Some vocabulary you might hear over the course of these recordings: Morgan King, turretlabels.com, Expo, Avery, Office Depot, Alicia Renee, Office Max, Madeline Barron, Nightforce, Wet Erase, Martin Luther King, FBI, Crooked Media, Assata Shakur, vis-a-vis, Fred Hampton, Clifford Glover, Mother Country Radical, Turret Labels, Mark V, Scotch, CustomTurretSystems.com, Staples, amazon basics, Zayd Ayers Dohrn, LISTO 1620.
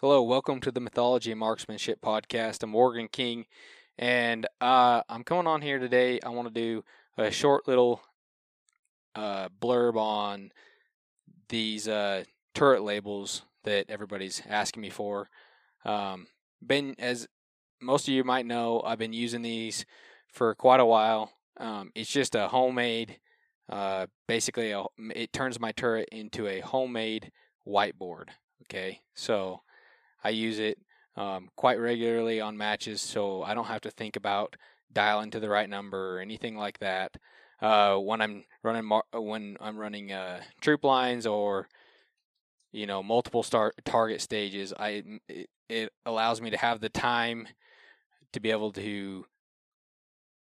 Hello, welcome to the Mythology and Marksmanship Podcast. I'm Morgan King, and I'm coming on here today. I want to do a short little blurb on these turret labels that everybody's asking me for. As most of you might know, I've been using these for quite a while. It's just a homemade, it turns my turret into a homemade whiteboard. Okay, so I use it quite regularly on matches, so I don't have to think about dialing to the right number or anything like that. When I'm running troop lines or multiple target stages, it allows me to have the time to be able to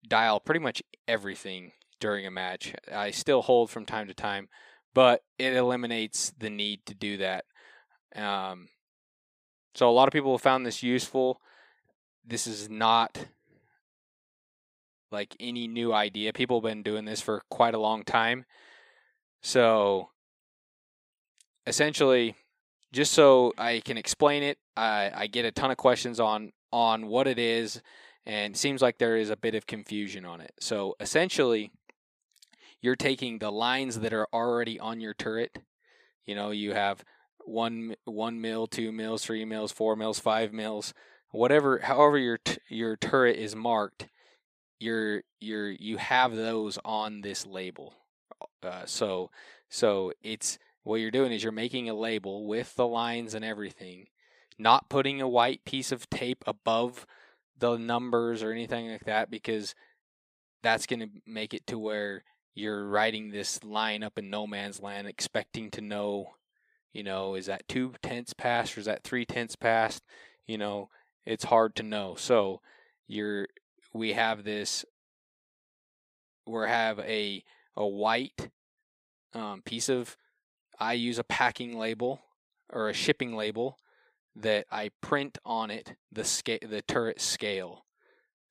dial pretty much everything during a match. I still hold from time to time, but it eliminates the need to do that. So a lot of people have found this useful. This is not like any new idea. People have been doing this for quite a long time. So essentially, just so I can explain it, I get a ton of questions on what it is, and it seems like there is a bit of confusion on it. So essentially, you're taking the lines that are already on your turret. You have one mil, two mils, three mils, four mils, five mils, whatever. However your turret is marked, you have those on this label. So it's what you're doing is you're making a label with the lines and everything, not putting a white piece of tape above the numbers or anything like that, because that's going to make it to where you're writing this line up in no man's land, expecting to know, is that 2/10 past or is that 3/10 past? It's hard to know. So we have a white piece of, I use a packing label or a shipping label that I print on it the turret scale.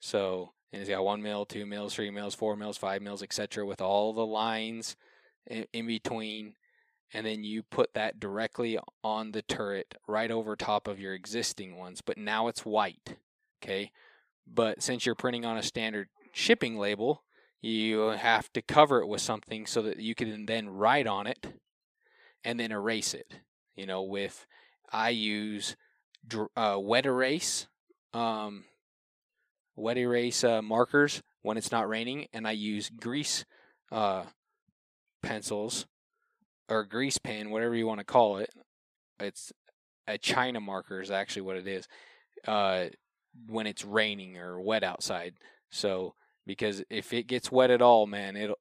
So, and it's got 1 mil, 2 mils, 3 mils, 4 mils, 5 mils, etc., with all the lines in between. And then you put that directly on the turret right over top of your existing ones, but now it's white, okay? But since you're printing on a standard shipping label, you have to cover it with something so that you can then write on it and then erase it. I use wet erase markers when it's not raining, and I use grease pencils, or grease pen, whatever you want to call it. It's a China marker is actually what it is, when it's raining or wet outside. So, because if it gets wet at all, man,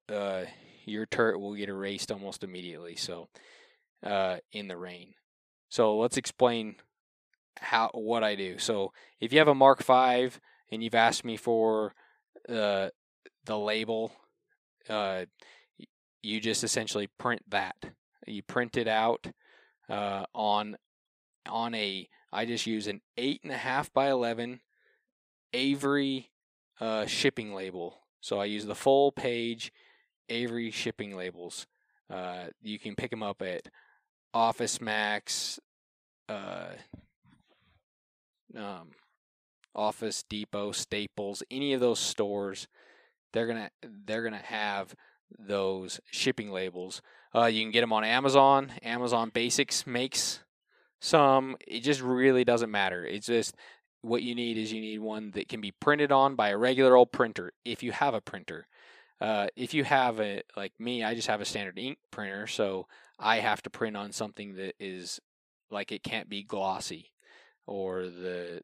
your turret will get erased almost immediately, so in the rain. So let's explain what I do. So if you have a Mark V and you've asked me for the label, you just essentially print that. You print it out I just use an 8.5 by 11 Avery shipping label. So I use the full page Avery shipping labels. You can pick them up at Office Max, Office Depot, Staples, any of those stores. They're gonna have those shipping labels. You can get them on Amazon. Amazon Basics makes some. It just really doesn't matter. It's just what you need is one that can be printed on by a regular old printer, if you have a printer. If you have like me, I just have a standard ink printer, so I have to print on something that is like, it can't be glossy, or the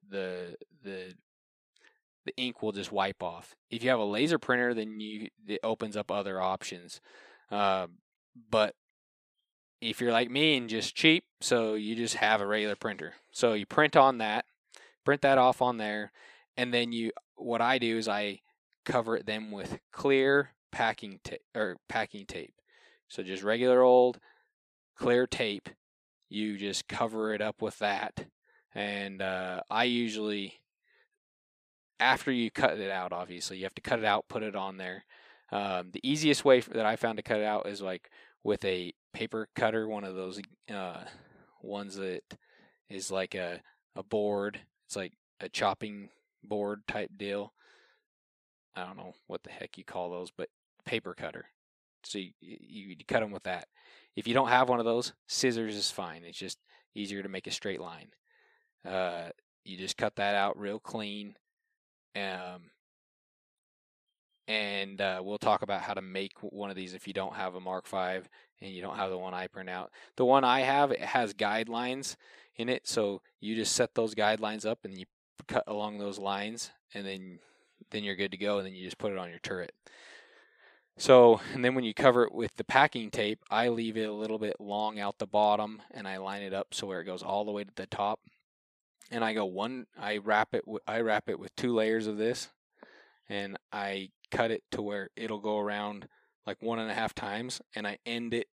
ink will just wipe off. If you have a laser printer, then it opens up other options. But if you're like me and just cheap, so you just have a regular printer. So you print that off on there, and then what I do is I cover them with clear packing tape. So just regular old clear tape. You just cover it up with that, and I usually, after you cut it out, obviously, you have to cut it out, put it on there. The easiest way that I found to cut it out is like with a paper cutter, one of those ones that is like a board. It's like a chopping board type deal. I don't know what the heck you call those, but paper cutter. So you cut them with that. If you don't have one of those, scissors is fine. It's just easier to make a straight line. You just cut that out real clean. And we'll talk about how to make one of these if you don't have a Mark V and you don't have the one I print out. The one I have, it has guidelines in it, so you just set those guidelines up and you cut along those lines, and then you're good to go, and then you just put it on your turret. So, and then when you cover it with the packing tape, I leave it a little bit long out the bottom, and I line it up so where it goes all the way to the top. And I go one, I wrap it with two layers of this, and I cut it to where it'll go around like 1.5 times, and I end it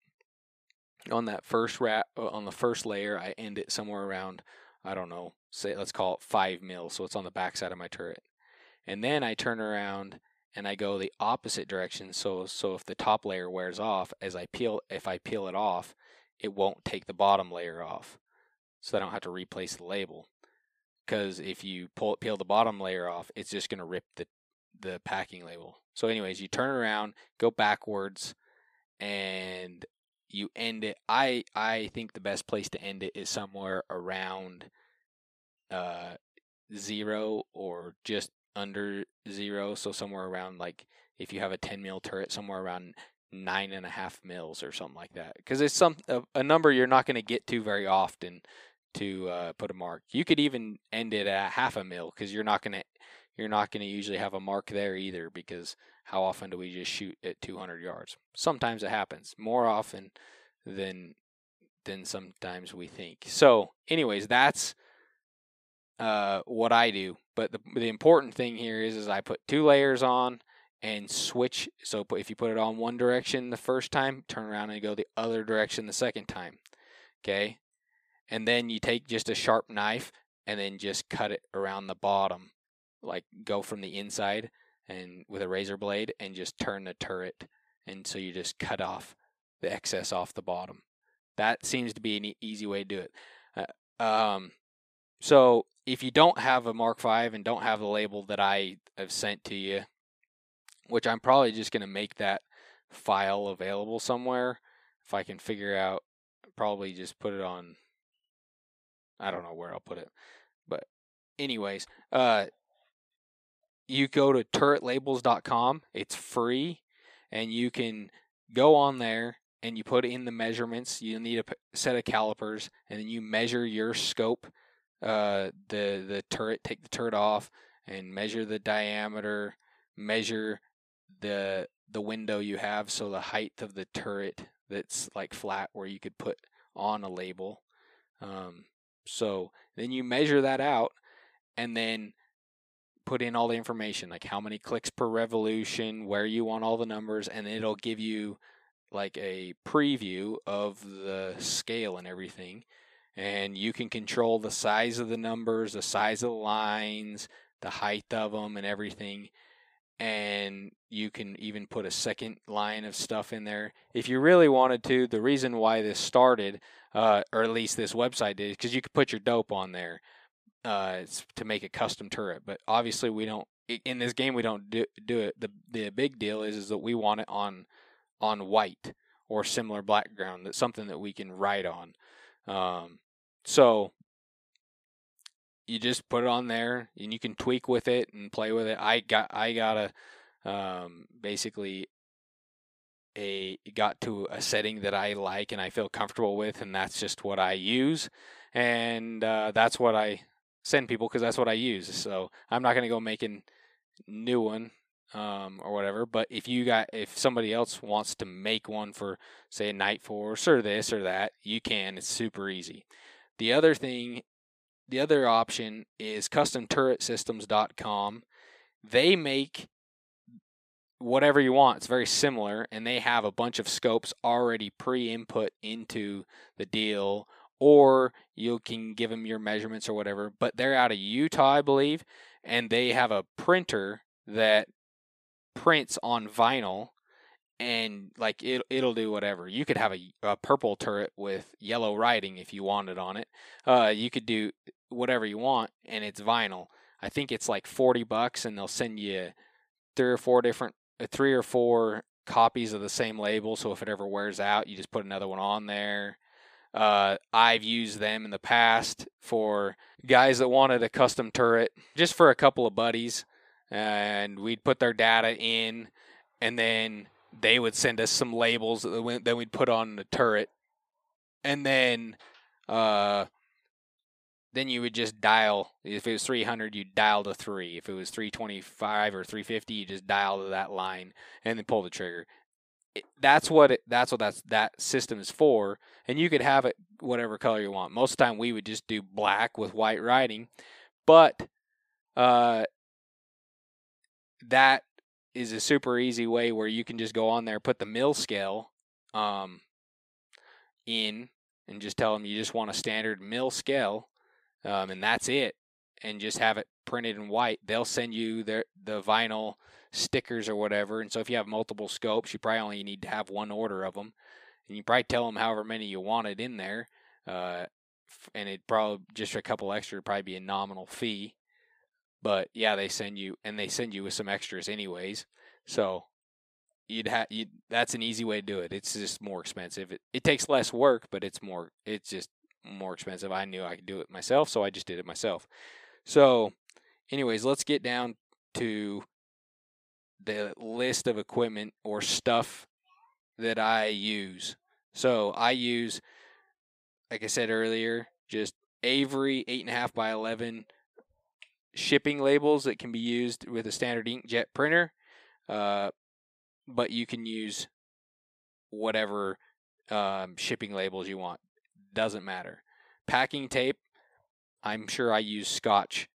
on that first wrap, on the first layer. I end it somewhere around, I don't know, say let's call it 5 mil, so it's on the back side of my turret. And then I turn around and I go the opposite direction, so if the top layer wears off, if I peel it off, it won't take the bottom layer off, so I don't have to replace the label. Because if you peel the bottom layer off, it's just going to rip the packing label. So anyways, you turn around, go backwards, and you end it. I think the best place to end it is somewhere around 0 or just under 0. So somewhere around, like if you have a 10 mil turret, somewhere around 9.5 mils or something like that. Because it's a number you're not going to get to very often to put a mark. You could even end it at 0.5 mil, because you're not going to usually have a mark there either, because how often do we just shoot at 200 yards? Sometimes it happens, more often than sometimes we think. So anyways, that's what I do. But the important thing here is I put two layers on and switch. So if you put it on one direction the first time, turn around and go the other direction the second time. Okay? And then you take just a sharp knife and then just cut it around the bottom. Like go from the inside and with a razor blade and just turn the turret, and so you just cut off the excess off the bottom. That seems to be an easy way to do it. So if you don't have a Mark V and don't have the label that I have sent to you, which I'm probably just going to make that file available somewhere if I can figure out, probably just put it on, I don't know where I'll put it, but anyways, you go to turretlabels.com. It's free, and you can go on there and you put in the measurements. You'll need a set of calipers, and then you measure your scope, the turret, take the turret off, and measure the diameter, measure the window you have, so the height of the turret that's like flat where you could put on a label. So then you measure that out, and then put in all the information, like how many clicks per revolution, where you want all the numbers, and it'll give you like a preview of the scale and everything. And you can control the size of the numbers, the size of the lines, the height of them, and everything. And you can even put a second line of stuff in there if you really wanted to. The reason why this started, or at least this website did, because you could put your dope on there. It's to make a custom turret, but obviously we don't, in this game we don't do it. The big deal is that we want it on white or similar background. That's something that we can write on. So you just put it on there, and you can tweak with it and play with it. I got to a setting that I like and I feel comfortable with, and that's just what I use, and that's what I send people, because that's what I use. So I'm not going to go making new one or whatever. But if somebody else wants to make one for, say, Nightforce or this or that, you can. It's super easy. The other option is CustomTurretSystems.com. They make whatever you want. It's very similar, and they have a bunch of scopes already pre-input into the deal. Or you can give them your measurements or whatever. But they're out of Utah, I believe, and they have a printer that prints on vinyl, and like it'll do whatever. You could have a purple turret with yellow writing if you wanted on it. You could do whatever you want, and it's vinyl. I think it's like $40, and they'll send you three or four copies of the same label. So if it ever wears out, you just put another one on there. I've used them in the past for guys that wanted a custom turret, just for a couple of buddies, and we'd put their data in, and then they would send us some labels that we'd put on the turret, and then you would just dial. If it was 300, you'd dial to 3. If it was 325 or 350, you just dial to that line and then pull the trigger. That's what that system is for, and you could have it whatever color you want. Most of the time, we would just do black with white writing, but that is a super easy way where you can just go on there, put the mill scale in, and just tell them you just want a standard mill scale, and that's it, and just have it printed in white. They'll send you the vinyl stickers or whatever, and so if you have multiple scopes, you probably only need to have one order of them, and you probably tell them however many you wanted in there, and it probably just for a couple extra would probably be a nominal fee, but yeah, they send you with some extras anyways, so that's an easy way to do it. It's just more expensive. It takes less work, but it's just more expensive. I knew I could do it myself, so I just did it myself. So anyways, let's get down to the list of equipment or stuff that I use. So I use, like I said earlier, just Avery 8.5 by 11 shipping labels that can be used with a standard inkjet printer, but you can use whatever shipping labels you want. Doesn't matter. Packing tape, I'm sure I use Scotch,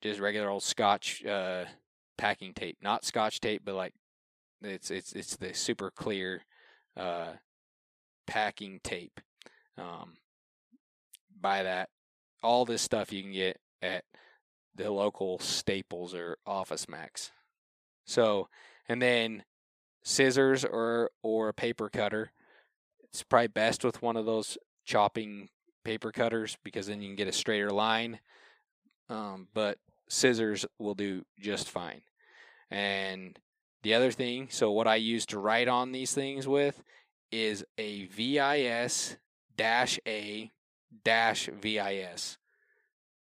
just regular old Scotch packing tape, not Scotch tape, but like it's the super clear packing tape. Buy that. All this stuff you can get at the local Staples or Office Max. So, and then scissors or a paper cutter. It's probably best with one of those chopping paper cutters because then you can get a straighter line. But scissors will do just fine. And the other thing, so what I use to write on these things with is a vis-a-vis.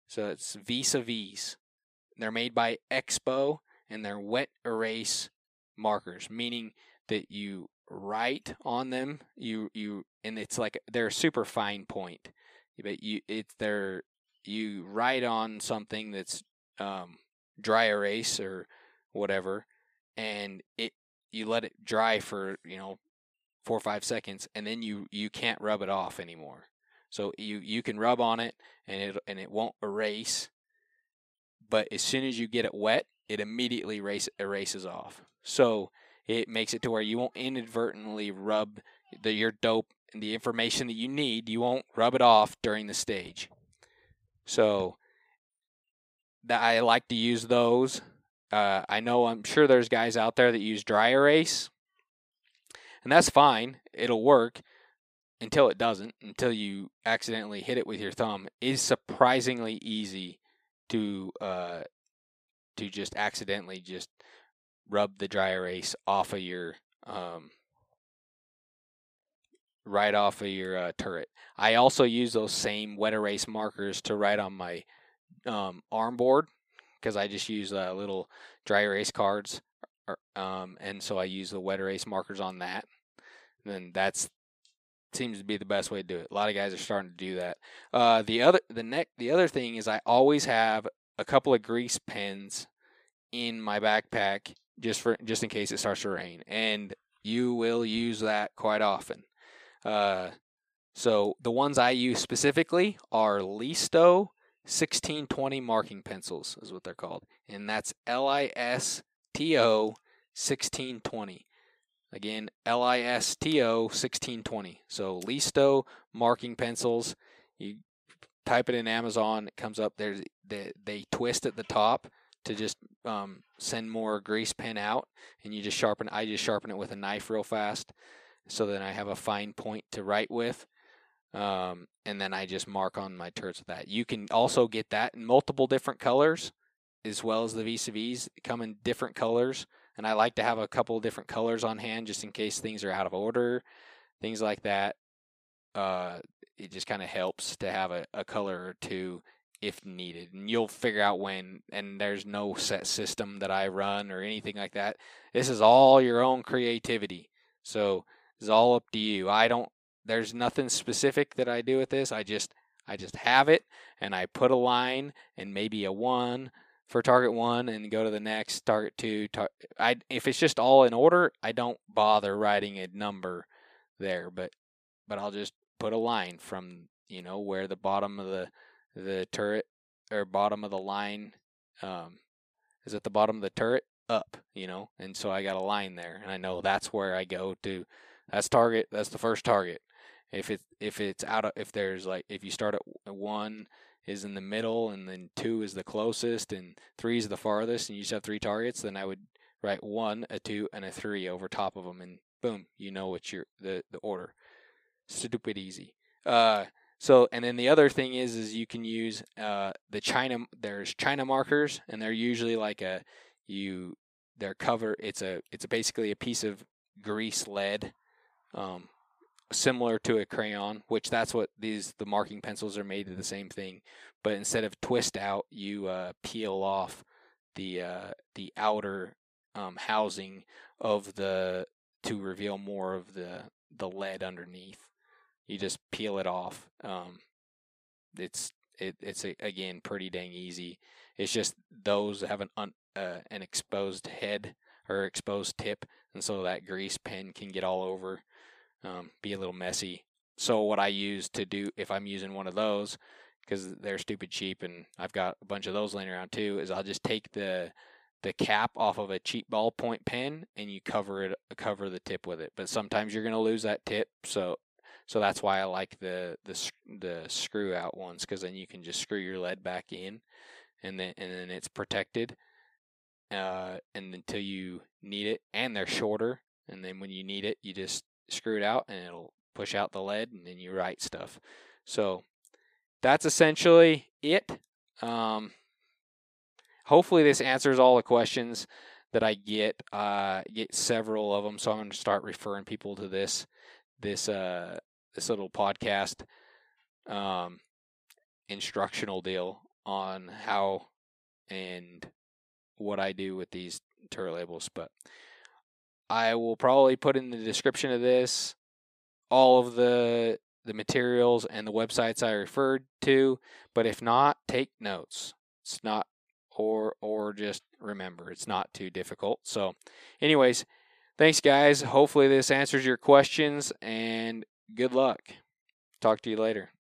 So it's vis-a-vis. They're made by Expo, and they're wet erase markers, meaning that you write on them. You and it's like they're super fine point, but you write on something that's dry erase or whatever, and you let it dry for 4 or 5 seconds, and then you can't rub it off anymore. So you can rub on it and it won't erase, but as soon as you get it wet, it immediately erases off. So it makes it to where you won't inadvertently rub your dope and the information that you need. You won't rub it off during the stage. So I like to use those. I'm sure there's guys out there that use dry erase, and that's fine. It'll work until it doesn't, until you accidentally hit it with your thumb. It is surprisingly easy to just accidentally just rub the dry erase off of your turret. I also use those same wet erase markers to write on my arm board, because I just use little dry erase cards, and so I use the wet erase markers on that. And then that seems to be the best way to do it. A lot of guys are starting to do that. The other thing is I always have a couple of grease pens in my backpack just in case it starts to rain, and you will use that quite often. So the ones I use specifically are LISTO 1620 marking pencils is what they're called. And that's LISTO 1620. Again, LISTO 1620. So LISTO marking pencils. You type it in Amazon, it comes up. They twist at the top to just send more grease pen out, and you just sharpen. I just sharpen it with a knife real fast, so then I have a fine point to write with. And then I just mark on my turrets with that. You can also get that in multiple different colors, as well as the vis-a-vis come in different colors. And I like to have a couple of different colors on hand just in case things are out of order, things like that. It just kind of helps to have a color or two if needed. And you'll figure out when, and there's no set system that I run or anything like that. This is all your own creativity. So it's all up to you. There's nothing specific that I do with this. I just have it, and I put a line and maybe a 1 for target 1 and go to the next, target 2. If it's just all in order, I don't bother writing a number there, but I'll just put a line from, you know, where the bottom of the turret or bottom of the line is at the bottom of the turret up, you know, and so I got a line there, and I know that's where I go to. That's target. That's the first target. If you start at 1 is in the middle, and then 2 is the closest, and 3 is the farthest, and you just have 3 targets, then I would write 1, a 2, and a 3 over top of them, and boom, you know what the order. Stupid easy. So and then the other thing is you can use there's China markers, and they're usually like it's basically a piece of grease lead. Similar to a crayon, which that's what the marking pencils are made of, the same thing, but instead of twist out, you peel off the outer housing of to reveal more of the lead underneath. You just peel it off. It's again pretty dang easy. It's just those have an exposed head or exposed tip, and so that grease pen can get all over. Be a little messy. So what I use to do, if I'm using one of those, because they're stupid cheap and I've got a bunch of those laying around too, is I'll just take the cap off of a cheap ballpoint pen and you cover the tip with it. But sometimes you're going to lose that tip, so that's why I like the screw out ones, because then you can just screw your lead back in, and then it's protected, and until you need it, and they're shorter, and then when you need it, you just screw it out and it'll push out the lead, and then you write stuff. So that's essentially it. Hopefully this answers all the questions that I get. Get several of them, so I'm going to start referring people to this little podcast instructional deal on how and what I do with these turret labels. But I will probably put in the description of this all of the materials and the websites I referred to, but if not, take notes. It's not, or just remember, it's not too difficult. So anyways, thanks guys. Hopefully this answers your questions, and good luck. Talk to you later.